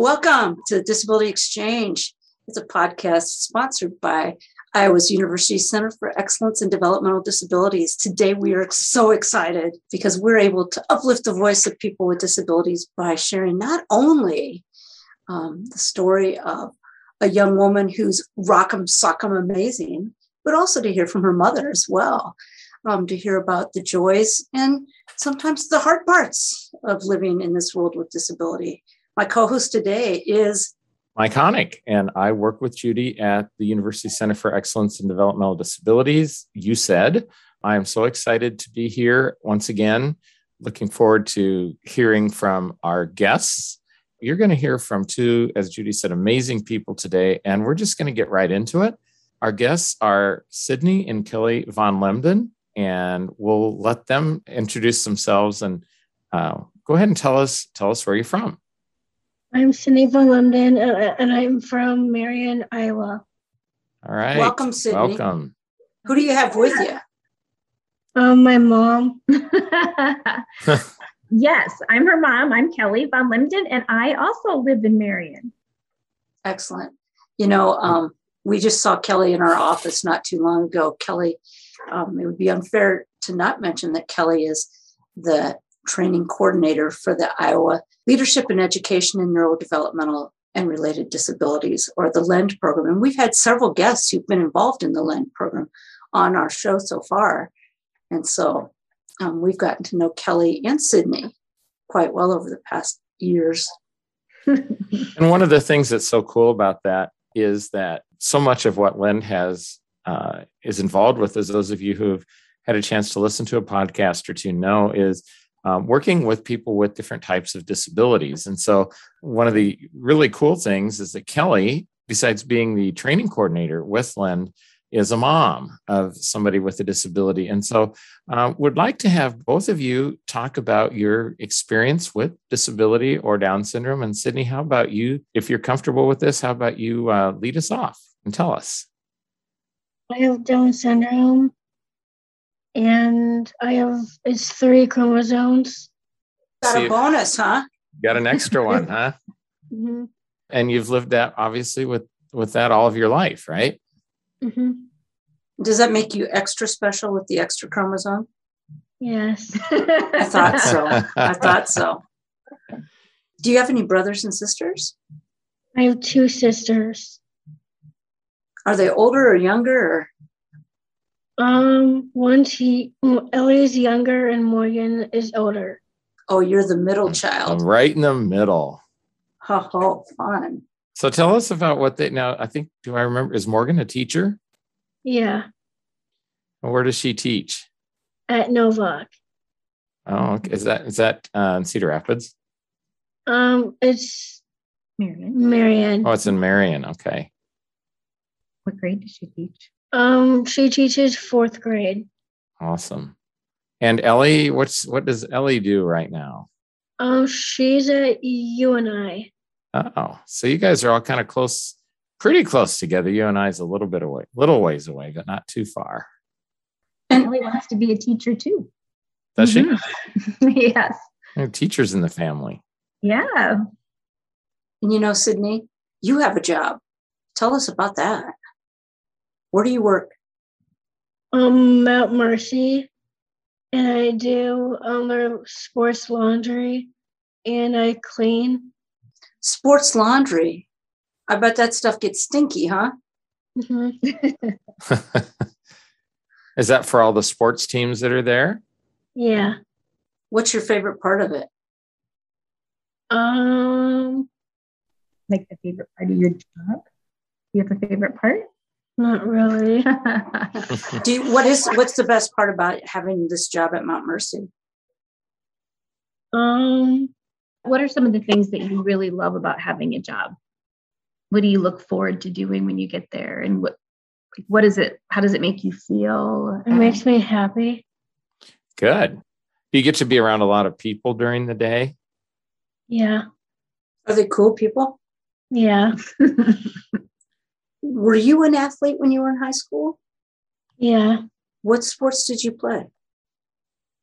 Well, welcome to Disability Exchange. It's a podcast sponsored by Iowa's University Center for Excellence in Developmental Disabilities. Today, we are so excited because we're able to uplift the voice of people with disabilities by sharing not only the story of a young woman who's rock'em sock'em amazing, but also to hear from her mother as well, to hear about the joys and sometimes the hard parts of living in this world with disability. My co-host today is Mike Honig, and I work with Judy at the University Center for Excellence in Developmental Disabilities, UCED. I am so excited to be here once again, looking forward to hearing from our guests. You're going to hear from two, as Judy said, amazing people today, and we're just going to get right into it. Our guests are Sydney and Kelly Von Lehmden, and we'll let them introduce themselves and go ahead and tell us where you're from. I'm Sydney Von Lehmden, and I'm from Marion, Iowa. All right. Welcome, Sydney. Welcome. Who do you have with you? My mom. Yes, I'm her mom. I'm Kelly Von Lehmden, and I also live in Marion. Excellent. You know, we just saw Kelly in our office not too long ago. Kelly, it would be unfair to not mention that Kelly is the training coordinator for the Iowa Leadership and Education in Neurodevelopmental and Related Disabilities, or the LEND program. And we've had several guests who've been involved in the LEND program on our show so far. And so we've gotten to know Kelly and Sydney quite well over the past years. And one of the things that's so cool about that is that so much of what LEND has is involved with, as those of you who've had a chance to listen to a podcast or two know, is working with people with different types of disabilities. And so one of the really cool things is that Kelly, besides being the training coordinator with LEND, is a mom of somebody with a disability. And so would like to have both of you talk about your experience with disability or Down syndrome. And Sydney, how about you, if you're comfortable with this, how about you lead us off and tell us? I have Down syndrome. And I have, it's 3 chromosomes. Got a bonus, huh? Got an extra one, huh? Mm-hmm. And you've lived that, obviously, with that all of your life, right? Mm-hmm. Does that make you extra special with the extra chromosome? Yes. I thought so. I thought so. Do you have any brothers and sisters? I have 2 sisters. Are they older or younger? Or? Ellie's younger and Morgan is older. Oh, you're the middle child. I'm right in the middle. Oh, fun. So tell us about what they, now I think, do I remember, is Morgan a teacher? Yeah. Where does she teach? At Novak. Oh, okay. Is that in Cedar Rapids? It's Marion. Oh, it's in Marion. Okay. What grade does she teach? She teaches 4th grade. Awesome. And Ellie, what does Ellie do right now? She's at UNI. Oh, so you guys are all kind of close, pretty close together. UNI is a little bit away, little ways away, but not too far. And Ellie wants to be a teacher too. Does she? Yes. Teachers in the family. Yeah. And you know, Sydney, you have a job. Tell us about that. Where do you work? Mount Mercy, and I do their sports laundry, and I clean. Sports laundry? I bet that stuff gets stinky, huh? Mm-hmm. Is that for all the sports teams that are there? Yeah. What's your favorite part of it? Like the favorite part of your job? Do you have a favorite part? Not really. What's the best part about having this job at Mount Mercy? What are some of the things that you really love about having a job? What do you look forward to doing when you get there? And what is it? How does it make you feel? It makes me happy. Good. Do you get to be around a lot of people during the day? Yeah. Are they cool people? Yeah. Were you an athlete when you were in high school? Yeah. What sports did you play?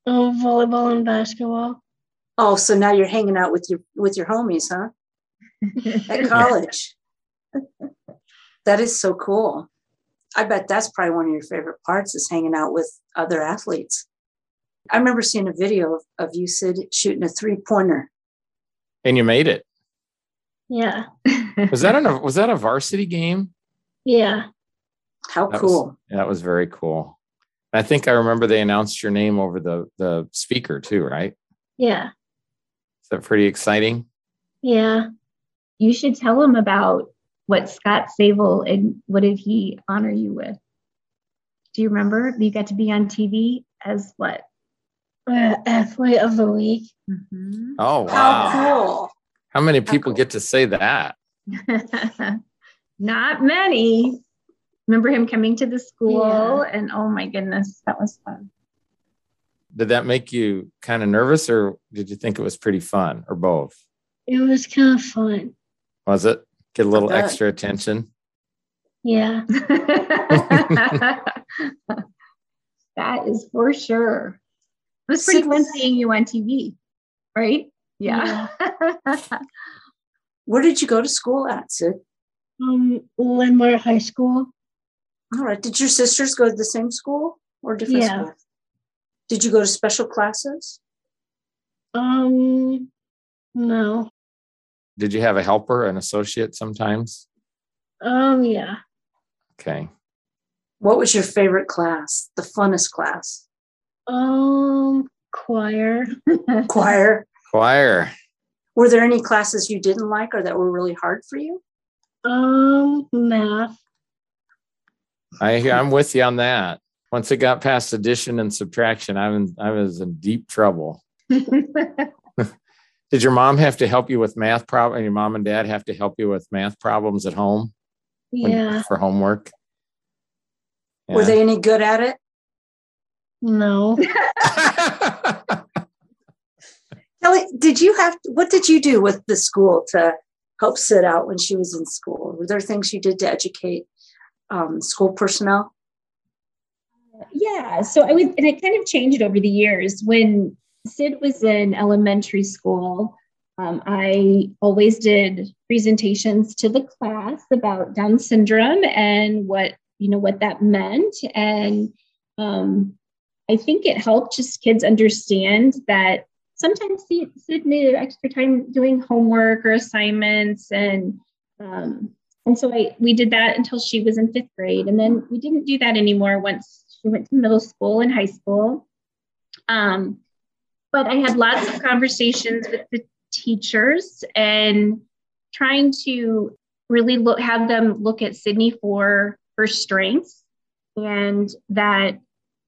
Volleyball and basketball. Oh, so now you're hanging out with your homies, huh? at college. That is so cool. I bet that's probably one of your favorite parts is hanging out with other athletes. I remember seeing a video of you, Sid, shooting a 3-pointer. And you made it. Yeah. Was that a varsity game? Yeah. How cool. That was very cool. I think I remember they announced your name over the speaker too, right? Yeah. Is that pretty exciting? Yeah. You should tell them about what Scott Sable, and what did he honor you with? Do you remember? You got to be on TV as what? Athlete of the Week. Mm-hmm. Oh, wow. How cool. How many people get to say that? Not many. Remember him coming to the school and oh my goodness, that was fun. Did that make you kind of nervous or did you think it was pretty fun or both? It was kind of fun. Was it? Get a little extra attention? Yeah. That is for sure. It was pretty fun seeing you on TV, right? Yeah. Where did you go to school at, Sid? Lindemar High School. All right. Did your sisters go to the same school or different school? Did you go to special classes? No. Did you have a helper, an associate sometimes? Yeah. Okay. What was your favorite class? The funnest class? Choir. Choir. Were there any classes you didn't like or that were really hard for you? Math. I'm with you on that. Once it got past addition and subtraction, I was in deep trouble. Did your mom have to help you with math problems? Your mom and dad have to help you with math problems at home? Yeah. For homework? Yeah. Were they any good at it? No. Kelly, what did you do with the school to help Sid out when she was in school? Were there things you did to educate school personnel? Yeah. So and it kind of changed over the years. When Sid was in elementary school, I always did presentations to the class about Down syndrome and what that meant. And I think it helped just kids understand that sometimes Sid needed extra time doing homework or assignments. And so we did that until she was in 5th grade. And then we didn't do that anymore once she went to middle school and high school. But I had lots of conversations with the teachers and trying to really have them look at Sydney for her strengths and that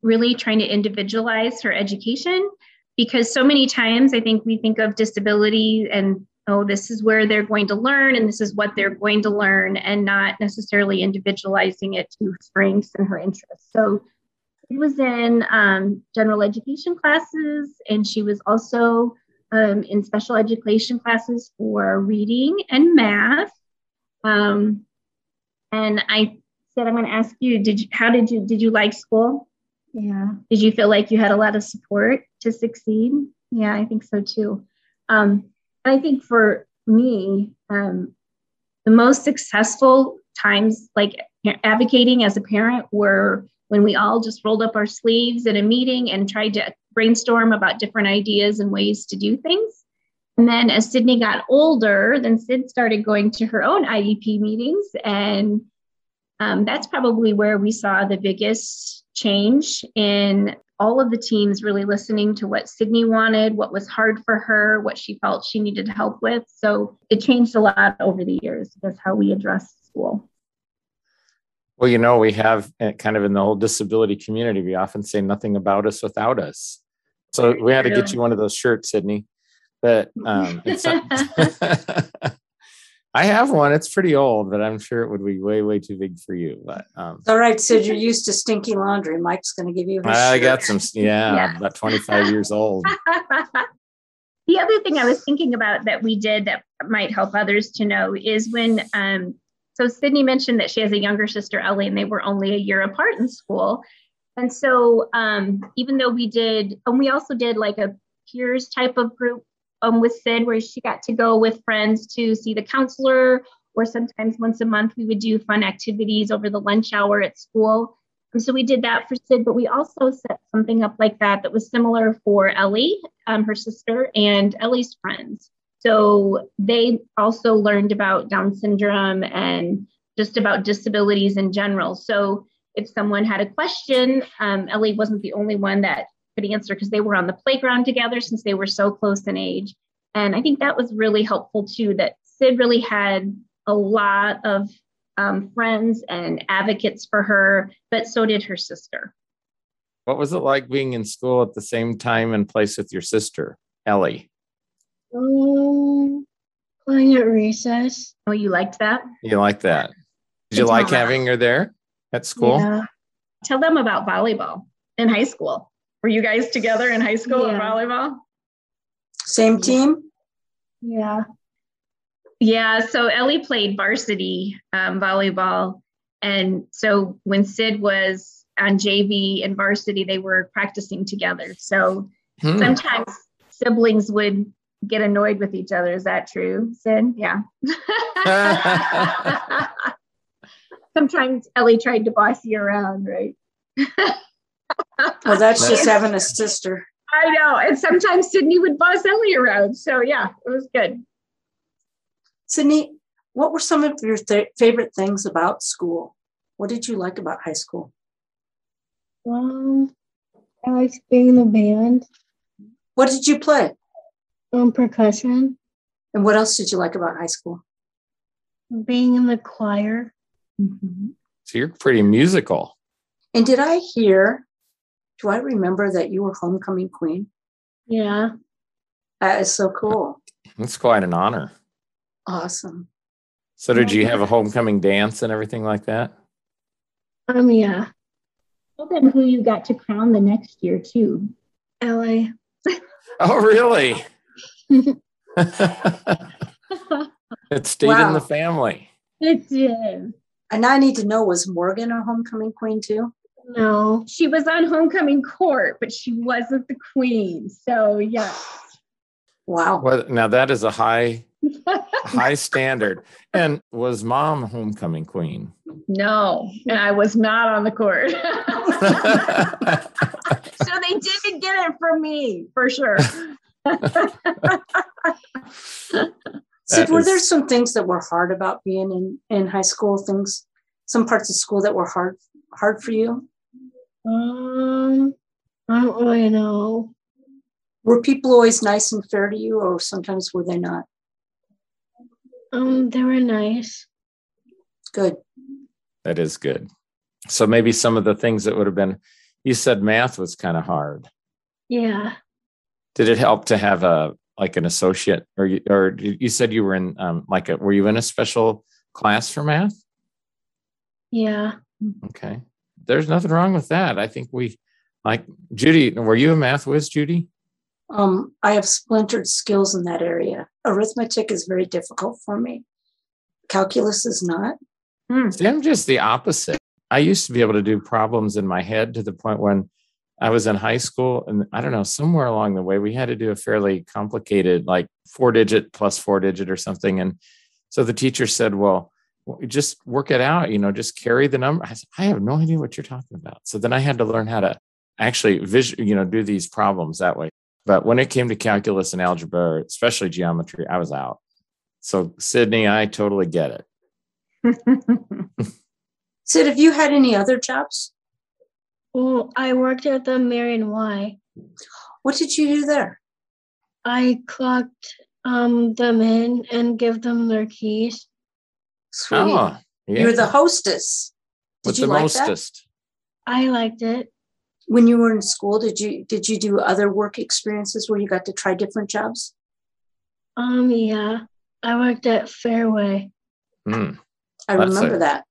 really trying to individualize her education, because so many times I think we think of disability and, this is where they're going to learn and this is what they're going to learn, and not necessarily individualizing it to her strengths and her interests. So it was in general education classes, and she was also in special education classes for reading and math. And I said, I'm going to ask you, did you like school? Yeah. Did you feel like you had a lot of support to succeed? Yeah, I think so too. I think for me, the most successful times, like advocating as a parent, were when we all just rolled up our sleeves at a meeting and tried to brainstorm about different ideas and ways to do things. And then as Sydney got older, then Sid started going to her own IEP meetings. And that's probably where we saw the biggest change in all of the teams really listening to what Sydney wanted, what was hard for her, what she felt she needed help with. So it changed a lot over the years. That's how we addressed school. Well, we have kind of in the whole disability community, we often say nothing about us without us. So we had to get you one of those shirts, Sydney. But I have one. It's pretty old, but I'm sure it would be way, way too big for you. But all right, Sid, you're used to stinky laundry. Mike's going to give you a shirt. I got some, about 25 years old. The other thing I was thinking about that we did that might help others to know is when so Sydney mentioned that she has a younger sister, Ellie, and they were only a year apart in school. And so even though we also did like a peers type of group with Sid, where she got to go with friends to see the counselor, or sometimes once a month we would do fun activities over the lunch hour at school. And so we did that for Sid, but we also set something up like that that was similar for Ellie, her sister, and Ellie's friends. So they also learned about Down syndrome and just about disabilities in general. So if someone had a question, Ellie wasn't the only one that could answer, because they were on the playground together since they were so close in age. And I think that was really helpful too, that Sid really had a lot of friends and advocates for her, but so did her sister. What was it like being in school at the same time and place with your sister, Ellie? Playing at recess. Oh, you liked that? You liked that. Did you like having her there at school? Yeah. Tell them about volleyball in high school. Were you guys together in high school in volleyball? Same team? Yeah. Yeah, so Ellie played varsity volleyball. And so when Sid was on JV and varsity, they were practicing together. So sometimes siblings would get annoyed with each other. Is that true, Sid? Yeah. Sometimes Ellie tried to boss you around, right? Well, that's just having a sister. I know. And sometimes Sydney would boss Ellie around. So yeah, it was good. Sydney, what were some of your favorite things about school? What did you like about high school? I liked being in the band. What did you play? Percussion. And what else did you like about high school? Being in the choir. Mm-hmm. So you're pretty musical. And did I hear, do I remember that you were homecoming queen? Yeah. That is so cool. That's quite an honor. Awesome. So did you have a homecoming dance and everything like that? Yeah. Tell them who you got to crown the next year too. Ellie. Oh, really? It stayed in the family. It did. And I need to know, was Morgan a homecoming queen too? No, she was on homecoming court, but she wasn't the queen. So yeah. Wow. Well, now that is a high standard. And was Mom homecoming queen? No, and I was not on the court. So they didn't get it from me, for sure. Sid, were there some things that were hard about being in high school, some parts of school that were hard for you? I don't really know. Were people always nice and fair to you, or sometimes were they not? They were nice. Good. That is good. So maybe some of the things that would have been, you said math was kind of hard. Yeah. Did it help to have an associate, or you said you were in were you in a special class for math? Yeah. Okay. There's nothing wrong with that. I think Judy, were you a math whiz, Judy? I have splintered skills in that area. Arithmetic is very difficult for me. Calculus is not. See, I'm just the opposite. I used to be able to do problems in my head to the point when I was in high school, and I don't know, somewhere along the way, we had to do a fairly complicated, like 4-digit plus 4-digit or something. And so the teacher said, well, just work it out, just carry the number. I said, I have no idea what you're talking about. So then I had to learn how to actually do these problems that way. But when it came to calculus and algebra, especially geometry, I was out. So Sydney, I totally get it. Sid, have you had any other jobs? Well, I worked at the Marion Y. What did you do there? I clocked them in and give them their keys. Sweet. Oh, yeah. You're the hostess. What's the mostest? I liked it. When you were in school, did you do other work experiences where you got to try different jobs? Yeah, I worked at Fairway. I remember that.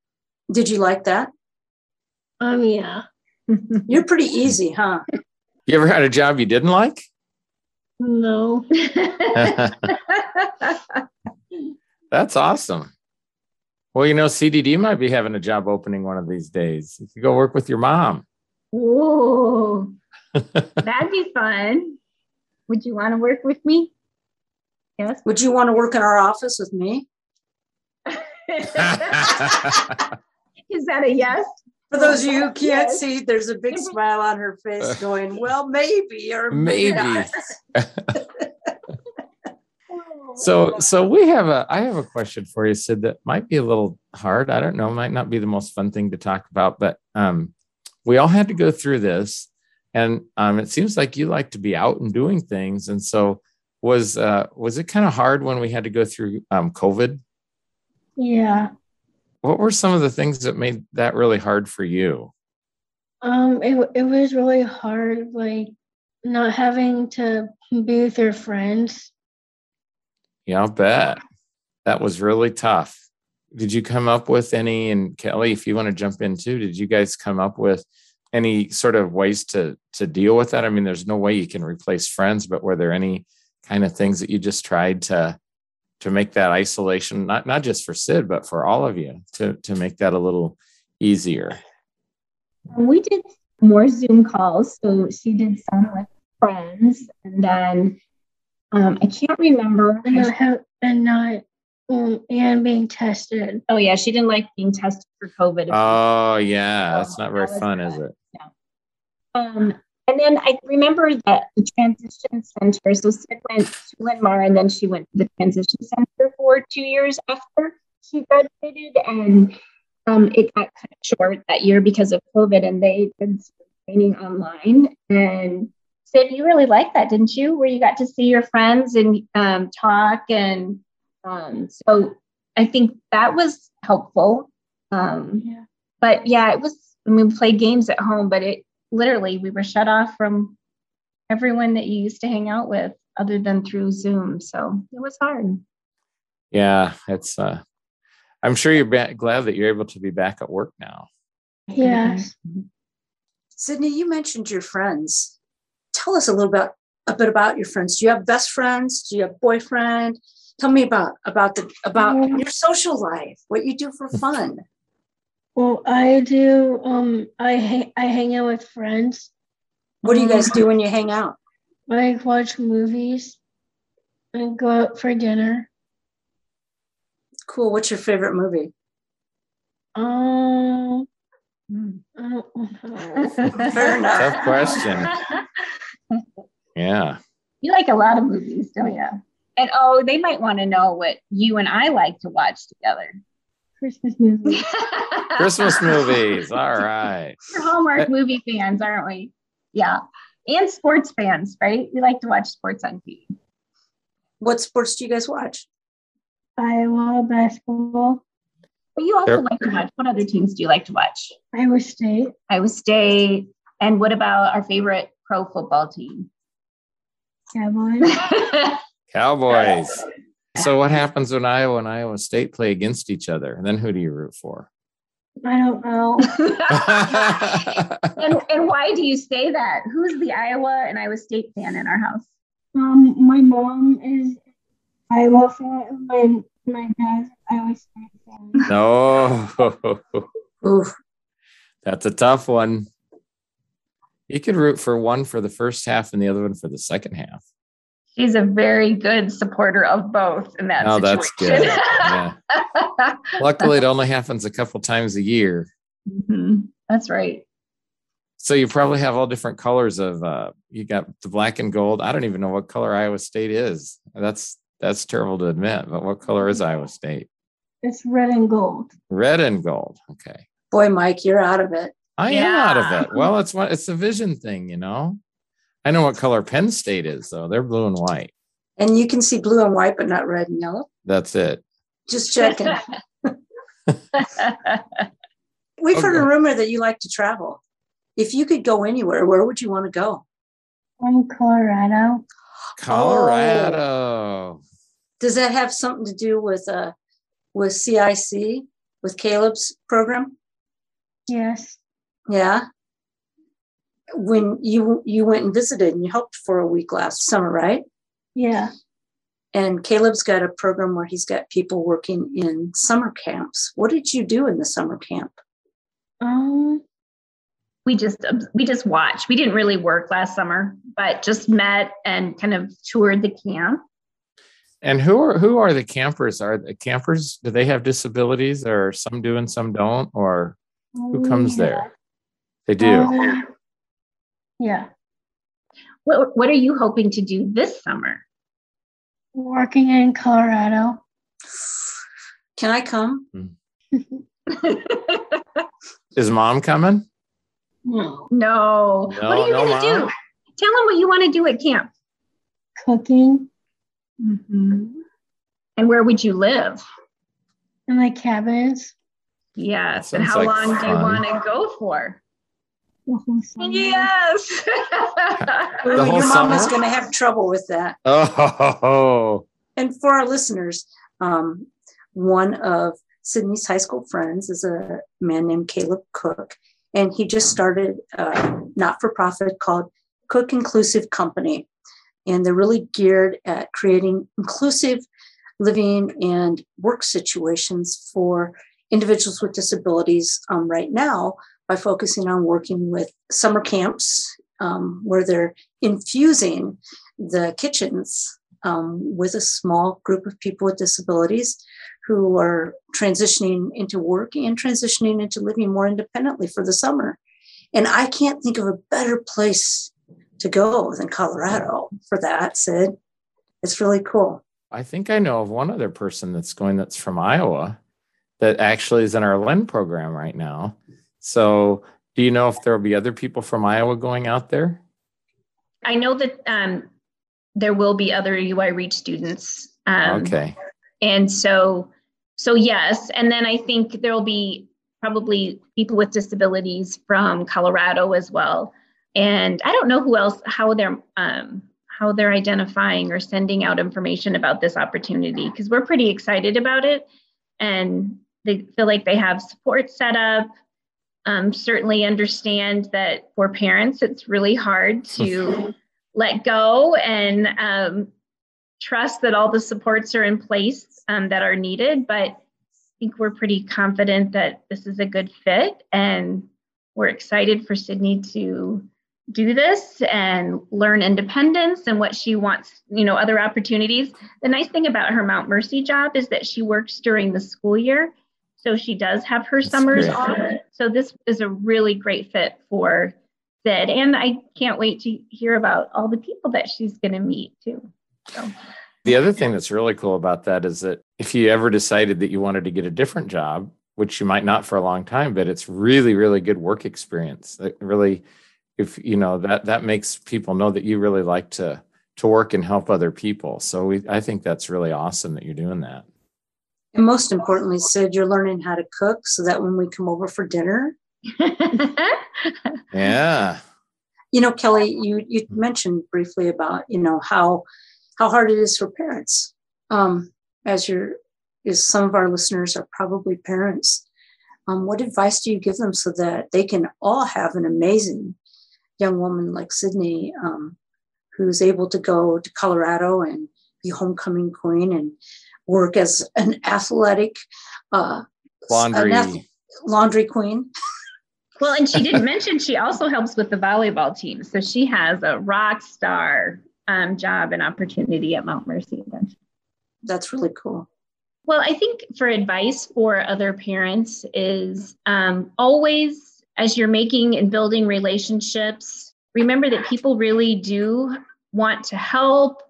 Did you like that? Yeah. You're pretty easy, huh? You ever had a job you didn't like? No. That's awesome. Well, CDD might be having a job opening one of these days. You could go work with your mom. Ooh, that'd be fun. Would you want to work with me? Yes. Would you want to work in our office with me? Is that a yes? For those of you who can't see, there's a big smile on her face going, well, maybe, or maybe. So we have I have a question for you, Sid, that might be a little hard. I don't know. Might not be the most fun thing to talk about, but we all had to go through this. And it seems like you like to be out and doing things. And so was it kind of hard when we had to go through COVID? Yeah. What were some of the things that made that really hard for you? It was really hard, like not having to be with your friends. Yeah, I'll bet. That was really tough. Did you come up with any, and Kelly, if you want to jump in too, did you guys come up with any sort of ways to deal with that? I mean, there's no way you can replace friends, but were there any kind of things that you just tried to make that isolation, not just for Sid, but for all of you, to make that a little easier? We did more Zoom calls. So she did some with friends, and then I can't remember. And being tested. Oh yeah, she didn't like being tested for COVID. Oh yeah, that's not very fun, is it? Yeah. And then I remember that the transition center. So Sid went to Lindemar, and then she went to the transition center for 2 years after she graduated, and it got cut short that year because of COVID, and they did some training online. And Sid, you really liked that, didn't you? Where you got to see your friends and talk, and so I think that was helpful. Yeah. But yeah, it was. I mean, we played games at home, but it. Literally, we were shut off from everyone that you used to hang out with other than through Zoom. So it was hard. Yeah, it's I'm sure you're glad that you're able to be back at work now. Yeah. Mm-hmm. Sydney, you mentioned your friends. Tell us a bit about your friends. Do you have best friends? Do you have boyfriend? Tell me about your social life, what you do for fun. Well, I do. I hang out with friends. What do you guys do when you hang out? I watch movies and go out for dinner. Cool. What's your favorite movie? I don't know. Fair enough. Tough question. Yeah. You like a lot of movies, don't you? And they might want to know what you and I like to watch together. Christmas movies. Christmas movies. All right. We're Hallmark movie fans, aren't we? Yeah. And sports fans, right? We like to watch sports on TV. What sports do you guys watch? Iowa basketball. But you also like to watch. What other teams do you like to watch? Iowa State. Iowa State. And what about our favorite pro football team? Cowboys. So what happens when Iowa and Iowa State play against each other? And then who do you root for? I don't know. And why do you say that? Who's the Iowa and Iowa State fan in our house? My mom is Iowa fan, and my dad's Iowa State fan. No. That's a tough one. You could root for one for the first half and the other one for the second half. She's a very good supporter of both in that situation. That's good. Yeah. Luckily, it only happens a couple times a year. Mm-hmm. That's right. So you probably have all different colors of, you got the black and gold. I don't even know what color Iowa State is. That's terrible to admit, but what color is Iowa State? It's red and gold. Red and gold. Okay. Boy, Mike, you're out of it. I am out of it. Well, it's a vision thing, you know? I know what color Penn State is, though. They're blue and white. And you can see blue and white, but not red and yellow. That's it. Just checking. We've heard a rumor that you like to travel. If you could go anywhere, where would you want to go? Colorado. Colorado. Oh. Does that have something to do with CIC, with Caleb's program? Yes. Yeah. When you went and visited and you helped for a week last summer, right? Yeah. And Caleb's got a program where he's got people working in summer camps. What did you do in the summer camp? We just watched. We didn't really work last summer, but just met and kind of toured the camp. And who are the campers? Are the campers, do they have disabilities, or some do and some don't, or who comes there? They do. Yeah. What are you hoping to do this summer? Working in Colorado. Can I come? Is mom coming? No. What are you going to do? Tell them what you want to do at camp. Cooking. Mm-hmm. And where would you live? In my cabins. Yes. And how long do you want to go for? The whole summer. Yes. Your mama's going to have trouble with that. Oh. And for our listeners, one of Sydney's high school friends is a man named Caleb Cook, and he just started a not-for-profit called Cook Inclusive Company. And they're really geared at creating inclusive living and work situations for individuals with disabilities right now by focusing on working with summer camps where they're infusing the kitchens with a small group of people with disabilities who are transitioning into work and transitioning into living more independently for the summer. And I can't think of a better place to go than Colorado for that, Sid. It's really cool. I think I know of one other person that's going, that's from Iowa, that actually is in our LEND program right now. So do you know if there'll be other people from Iowa going out there? I know that there will be other UI REACH students. Okay. And so yes. And then I think there'll be probably people with disabilities from Colorado as well. And I don't know who else, how they're identifying or sending out information about this opportunity, because we're pretty excited about it, and they feel like they have support set up. Certainly understand that for parents, it's really hard to let go and trust that all the supports are in place that are needed. But I think we're pretty confident that this is a good fit, and we're excited for Sydney to do this and learn independence and what she wants, other opportunities. The nice thing about her Mount Mercy job is that she works during the school year. So she does have her summers off. So this is a really great fit for Sid. And I can't wait to hear about all the people that she's going to meet too. So. The other thing that's really cool about that is that if you ever decided that you wanted to get a different job, which you might not for a long time, but it's really, really good work experience. It really, if that makes people know that you really like to work and help other people. So I think that's really awesome that you're doing that. And most importantly, Sid, you're learning how to cook so that when we come over for dinner. Yeah. Kelly, you mentioned briefly about, how hard it is for parents. As some of our listeners are probably parents. What advice do you give them so that they can all have an amazing young woman like Sydney who's able to go to Colorado and be homecoming queen and work as an athletic laundry queen? Well, and she didn't mention she also helps with the volleyball team. So she has a rock star job and opportunity at Mount Mercy. That's really cool. Well, I think for advice for other parents is always, as you're making and building relationships, remember that people really do want to help.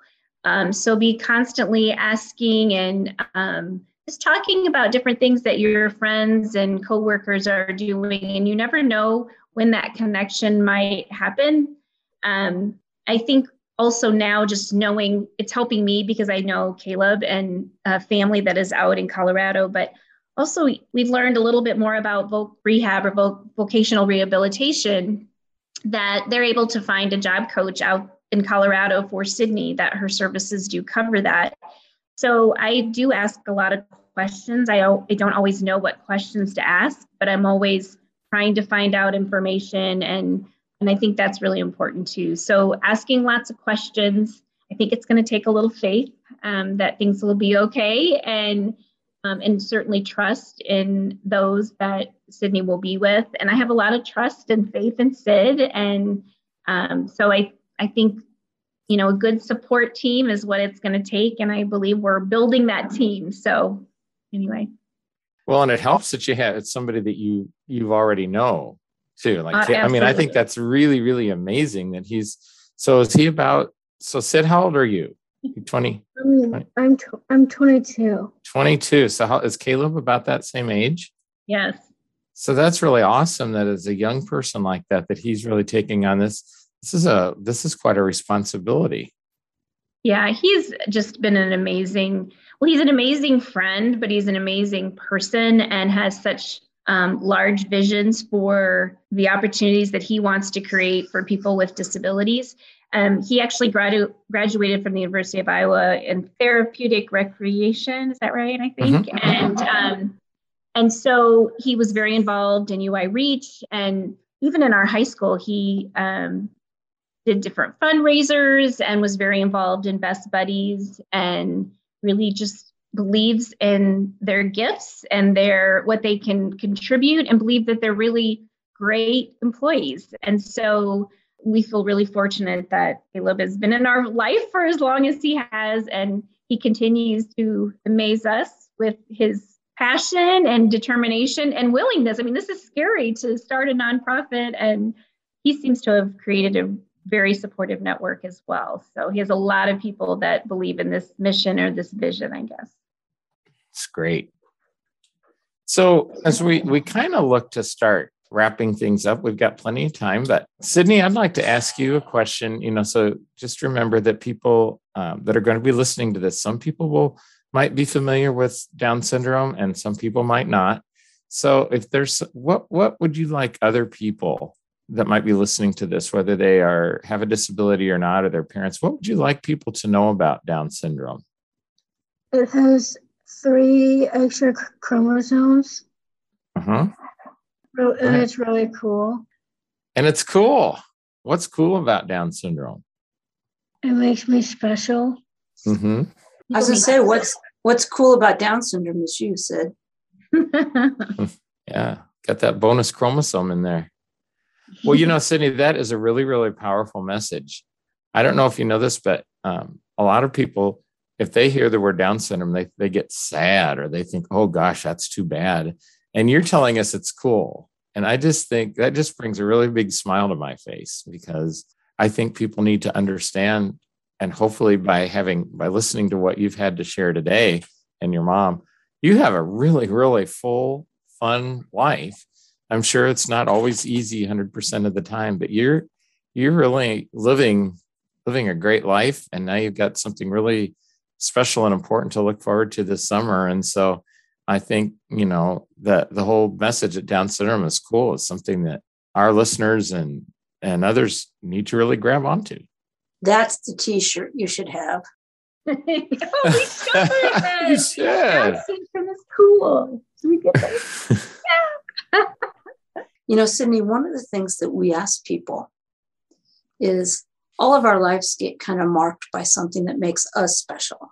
So be constantly asking and just talking about different things that your friends and coworkers are doing. And you never know when that connection might happen. I think also now just knowing it's helping me because I know Caleb and a family that is out in Colorado, but also we've learned a little bit more about rehab or vocational rehabilitation, that they're able to find a job coach out in Colorado for Sydney, that her services do cover that. So I do ask a lot of questions. I don't always know what questions to ask, but I'm always trying to find out information, and I think that's really important too. So asking lots of questions. I think it's going to take a little faith that things will be okay, and certainly trust in those that Sydney will be with. And I have a lot of trust and faith in Sid. And so I think you know, a good support team is what it's going to take. And I believe we're building that team. So anyway. Well, and it helps that you have, it's somebody that you already know too. Like, I mean, I think that's really, really amazing that he's, so is he about, so Sid, how old are you? 20? I'm 22. 22. So how is Caleb about that same age? Yes. So that's really awesome that as a young person like that, that he's really taking on this. This is quite a responsibility. Yeah, he's just been an amazing, well, he's an amazing friend, but he's an amazing person and has such large visions for the opportunities that he wants to create for people with disabilities. He actually graduated from the University of Iowa in therapeutic recreation. Is that right? I think. Mm-hmm. And so he was very involved in UI REACH, and even in our high school, he did different fundraisers and was very involved in Best Buddies, and really just believes in their gifts and their what they can contribute, and believe that they're really great employees. And so we feel really fortunate that Caleb has been in our life for as long as he has, and he continues to amaze us with his passion and determination and willingness. I mean, this is scary to start a nonprofit, and he seems to have created a very supportive network as well. So he has a lot of people that believe in this mission or this vision, I guess. It's great. So as we kind of look to start wrapping things up, we've got plenty of time, but Sydney, I'd like to ask you a question, you know, so just remember that people that are going to be listening to this, some people might be familiar with Down syndrome and some people might not. So if there's, what would you like other people that might be listening to this, whether they have a disability or not, or their parents, what would you like people to know about Down syndrome? It has 3 extra chromosomes. Uh-huh. And it's really cool. And it's cool. What's cool about Down syndrome? It makes me special. Mm-hmm. I was going to say, what's cool about Down syndrome is you, Sid. Yeah, got that bonus chromosome in there. Well, you know, Sydney, that is a really, really powerful message. I don't know if you know this, but a lot of people, if they hear the word Down syndrome, they get sad, or they think, oh, gosh, that's too bad. And you're telling us it's cool. And I just think that just brings a really big smile to my face, because I think people need to understand. And hopefully by listening to what you've had to share today and your mom, you have a really, really full, fun life. I'm sure it's not always easy 100% of the time, but you're really living a great life. And now you've got something really special and important to look forward to this summer. And so I think, you know, the whole message that Down syndrome is cool is something that our listeners and others need to really grab onto. That's the T-shirt you should have. Oh, we should. You should. Down syndrome is cool. Do we get that? Yeah. You know, Sydney, one of the things that we ask people is all of our lives get kind of marked by something that makes us special,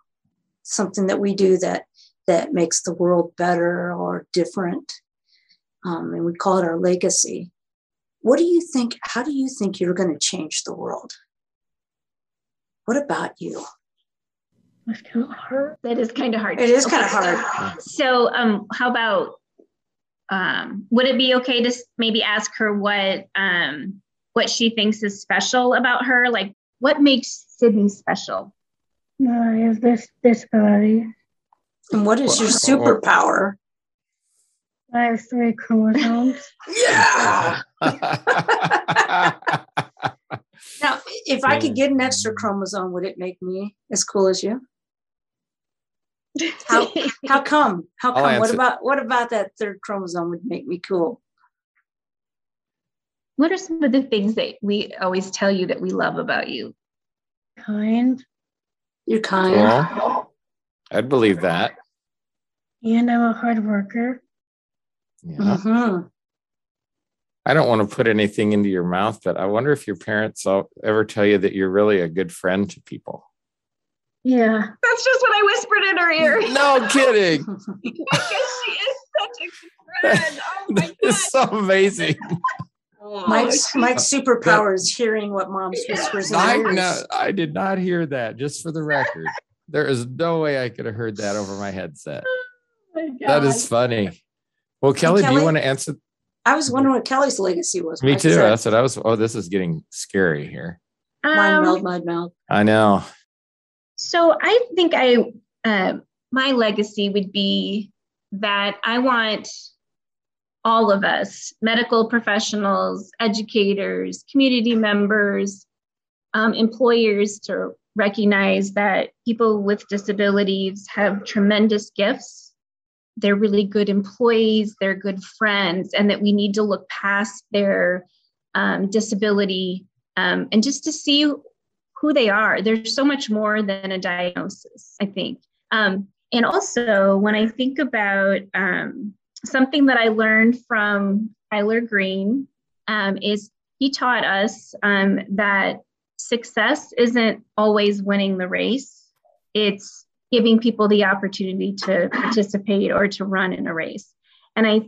something that we do that makes the world better or different, and we call it our legacy. What do you think? How do you think you're going to change the world? What about you? That's kind of hard. That is kind of hard. It is kind of hard. So how about, would it be okay to maybe ask her what she thinks is special about her? Like, what makes Sydney special? I have this disability. And what is your superpower? I have 3 chromosomes. Yeah! Now, if I could get an extra chromosome, would it make me as cool as you? How come? How come? What about that 3rd chromosome would make me cool? What are some of the things that we always tell you that we love about you? Kind. You're kind. Well, I'd believe that. And I'm a hard worker. Yeah. Mm-hmm. I don't want to put anything into your mouth, but I wonder if your parents ever tell you that you're really a good friend to people. Yeah. That's just what I whispered in her ear. No kidding. Because she is such a good friend. Oh my God. It's so amazing. Mike's superpower is hearing what mom's whispers in her ears. No, I did not hear that, just for the record. There is no way I could have heard that over my headset. Oh my, that is funny. Well, Kelly, do you want to answer? I was wondering what Kelly's legacy was. Me too. That's what I was. Oh, this is getting scary here. Mine meld. I know. So I think my legacy would be that I want all of us, medical professionals, educators, community members, employers, to recognize that people with disabilities have tremendous gifts. They're really good employees, they're good friends, and that we need to look past their disability and just to see who they are. They're so much more than a diagnosis, I think. And also, when I think about something that I learned from Tyler Greene, is he taught us that success isn't always winning the race. It's giving people the opportunity to participate or to run in a race. And I,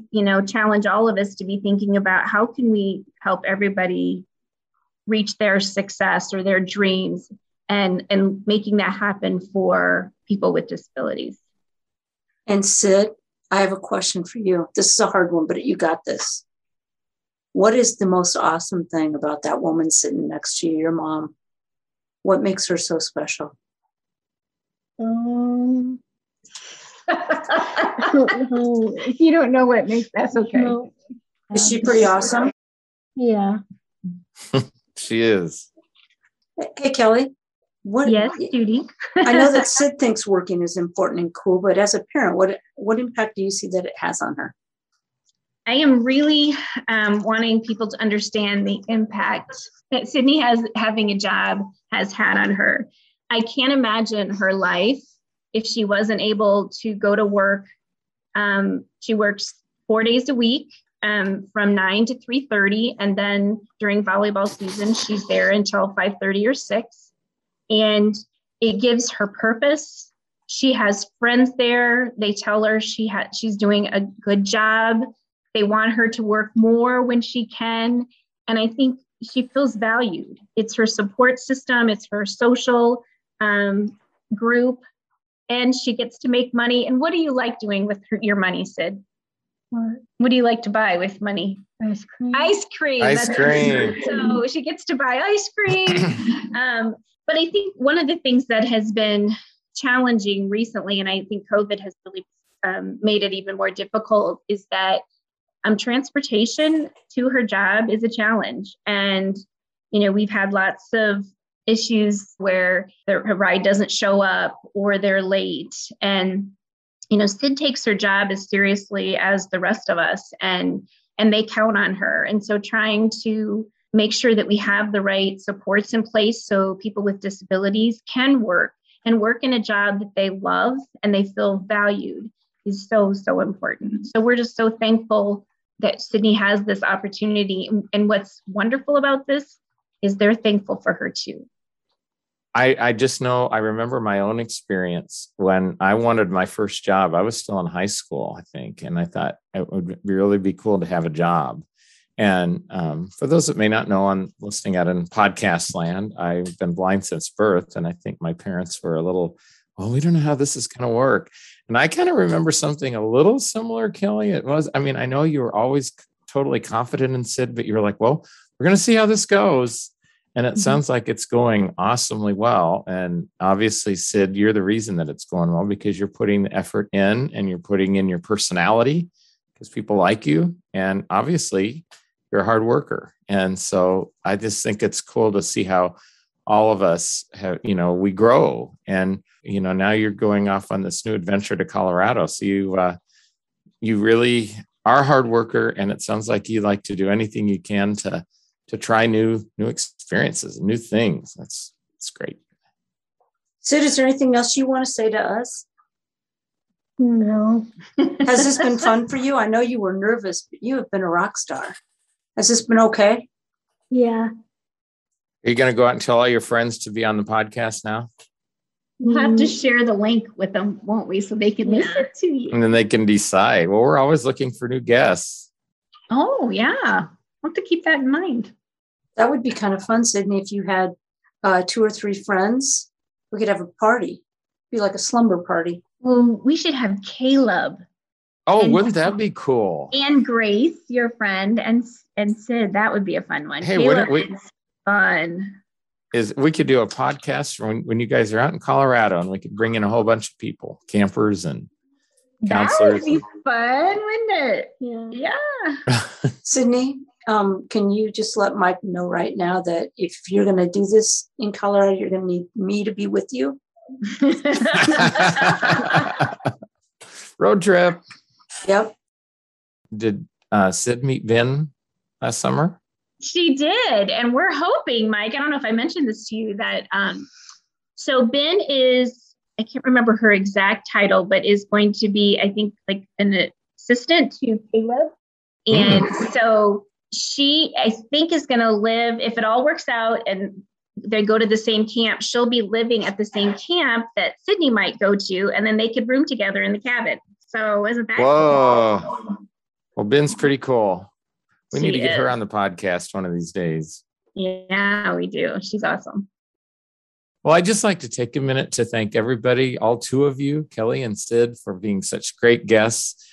challenge all of us to be thinking about how can we help everybody reach their success or their dreams, and making that happen for people with disabilities. And Sid, I have a question for you. This is a hard one, but you got this. What is the most awesome thing about that woman sitting next to you, your mom? What makes her so special? If you don't know what makes, that's okay. No. Is she pretty awesome? Yeah. She is. Hey, Kelly. Yes, Judy. I know that Sid thinks working is important and cool, but as a parent, what impact do you see that it has on her? I am really wanting people to understand the impact that Sydney having a job has had on her. I can't imagine her life if she wasn't able to go to work. She works 4 days a week from 9 to 3:30, and then during volleyball season, she's there until 5:30 or 6. And it gives her purpose. She has friends there. They tell her she's doing a good job. They want her to work more when she can. And I think she feels valued. It's her support system. It's her social group. And she gets to make money. And what do you like doing with your money, Sid? What do you like to buy with money? Ice cream. Ice cream. So she gets to buy ice cream. But I think one of the things that has been challenging recently, and I think COVID has really made it even more difficult, is that transportation to her job is a challenge. And, we've had lots of issues where her ride doesn't show up or they're late. And, Sid takes her job as seriously as the rest of us, and they count on her. And so trying to make sure that we have the right supports in place so people with disabilities can work and work in a job that they love and they feel valued is so, so important. So we're just so thankful that Sydney has this opportunity. And what's wonderful about this is they're thankful for her too. I just know, I remember my own experience when I wanted my first job. I was still in high school, I think. And I thought it would really be cool to have a job. And for those that may not know, I'm listening out in podcast land. I've been blind since birth. And I think my parents were a little, we don't know how this is going to work. And I kind of remember something a little similar, Kelly. I know you were always totally confident in Sid, but you were like, we're going to see how this goes. And it sounds like it's going awesomely well. And obviously, Sid, you're the reason that it's going well, because you're putting the effort in and you're putting in your personality because people like you. And obviously, you're a hard worker. And so I just think it's cool to see how all of us have, we grow. And, now you're going off on this new adventure to Colorado. So you really are a hard worker. And it sounds like you like to do anything you can to try new experiences, new things. That's great. Sid, is there anything else you want to say to us? No. Has this been fun for you? I know you were nervous, but you have been a rock star. Has this been okay? Yeah. Are you going to go out and tell all your friends to be on the podcast now? We'll have to share the link with them, won't we? So they can listen to you. And then they can decide. Well, we're always looking for new guests. Oh, yeah. I'll have to keep that in mind. That would be kind of fun, Sydney, if you had 2 or 3 friends. We could have a party. It'd be like a slumber party. Well, we should have Caleb. Oh, wouldn't that be cool? And Grace, your friend, and Sid. That would be a fun one. Hey, wouldn't we? Fun. We could do a podcast when you guys are out in Colorado, and we could bring in a whole bunch of people, campers and counselors. That would be fun, wouldn't it? Yeah. Sydney, can you just let Mike know right now that if you're going to do this in Colorado, you're going to need me to be with you? Road trip. Yep. Did Sid meet Ben last summer? She did. And we're hoping, Mike, I don't know if I mentioned this to you, that so Ben is, I can't remember her exact title, but is going to be, I think, like an assistant to Caleb. And so she, I think, is going to live, if it all works out and they go to the same camp, she'll be living at the same camp that Sydney might go to, and then they could room together in the cabin. So isn't that cool? Well, Ben's pretty cool. We need to get her on the podcast one of these days. Yeah, we do. She's awesome. Well, I'd just like to take a minute to thank everybody, all 2 of you, Kelly and Sid, for being such great guests.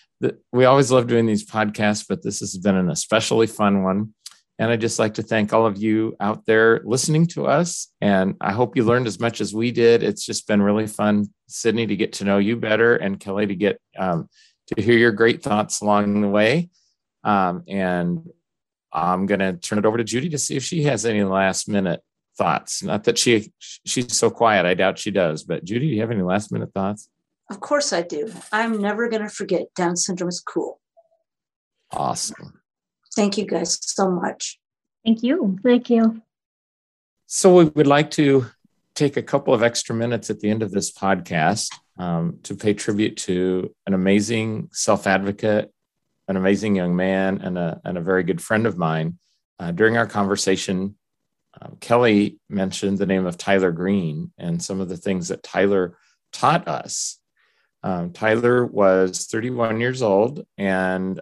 We always love doing these podcasts, but this has been an especially fun one. And I'd just like to thank all of you out there listening to us. And I hope you learned as much as we did. It's just been really fun, Sydney, to get to know you better, and Kelly, to get to hear your great thoughts along the way. And I'm going to turn it over to Judy to see if she has any last minute thoughts. Not that she's so quiet. I doubt she does. But Judy, do you have any last minute thoughts? Of course I do. I'm never going to forget Down syndrome is cool. Awesome. Thank you guys so much. Thank you. Thank you. So we would like to take a couple of extra minutes at the end of this podcast to pay tribute to an amazing self-advocate, an amazing young man, and a very good friend of mine. During our conversation, Kelly mentioned the name of Tyler Greene and some of the things that Tyler taught us. Tyler was 31 years old, and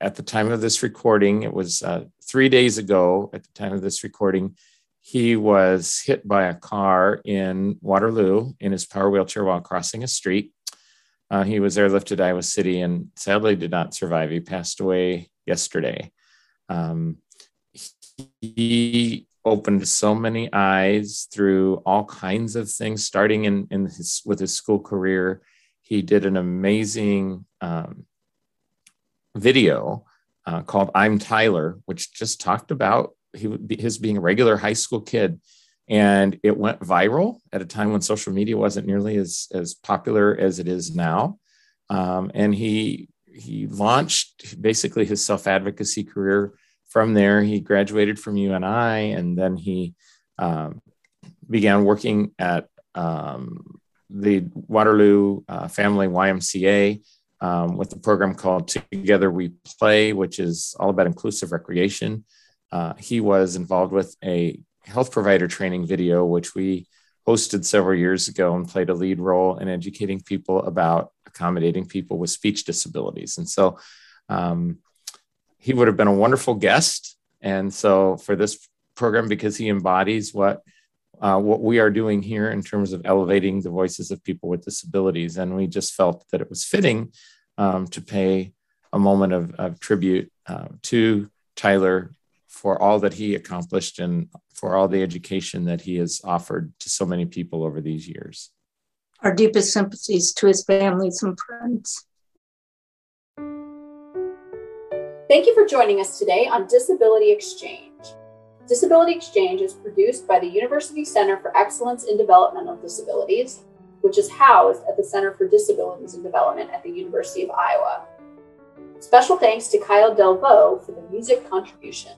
at the time of this recording, it was 3 days ago at the time of this recording, he was hit by a car in Waterloo in his power wheelchair while crossing a street. He was airlifted to Iowa City and sadly did not survive. He passed away yesterday. He opened so many eyes through all kinds of things, starting with his school career. He did an amazing video called I'm Tyler, which just talked about his being a regular high school kid. And it went viral at a time when social media wasn't nearly as popular as it is now. And he launched basically his self-advocacy career from there. He graduated from UNI, and then he began working at the Waterloo Family YMCA with a program called Together We Play, which is all about inclusive recreation. He was involved with a health provider training video, which we hosted several years ago, and played a lead role in educating people about accommodating people with speech disabilities. And so he would have been a wonderful guest. And so for this program, because he embodies what we are doing here in terms of elevating the voices of people with disabilities. And we just felt that it was fitting to pay a moment of tribute to Tyler for all that he accomplished and for all the education that he has offered to so many people over these years. Our deepest sympathies to his families and friends. Thank you for joining us today on Disability Exchange. Disability Exchange is produced by the University Center for Excellence in Developmental Disabilities, which is housed at the Center for Disabilities and Development at the University of Iowa. Special thanks to Kyle Delvaux for the music contribution.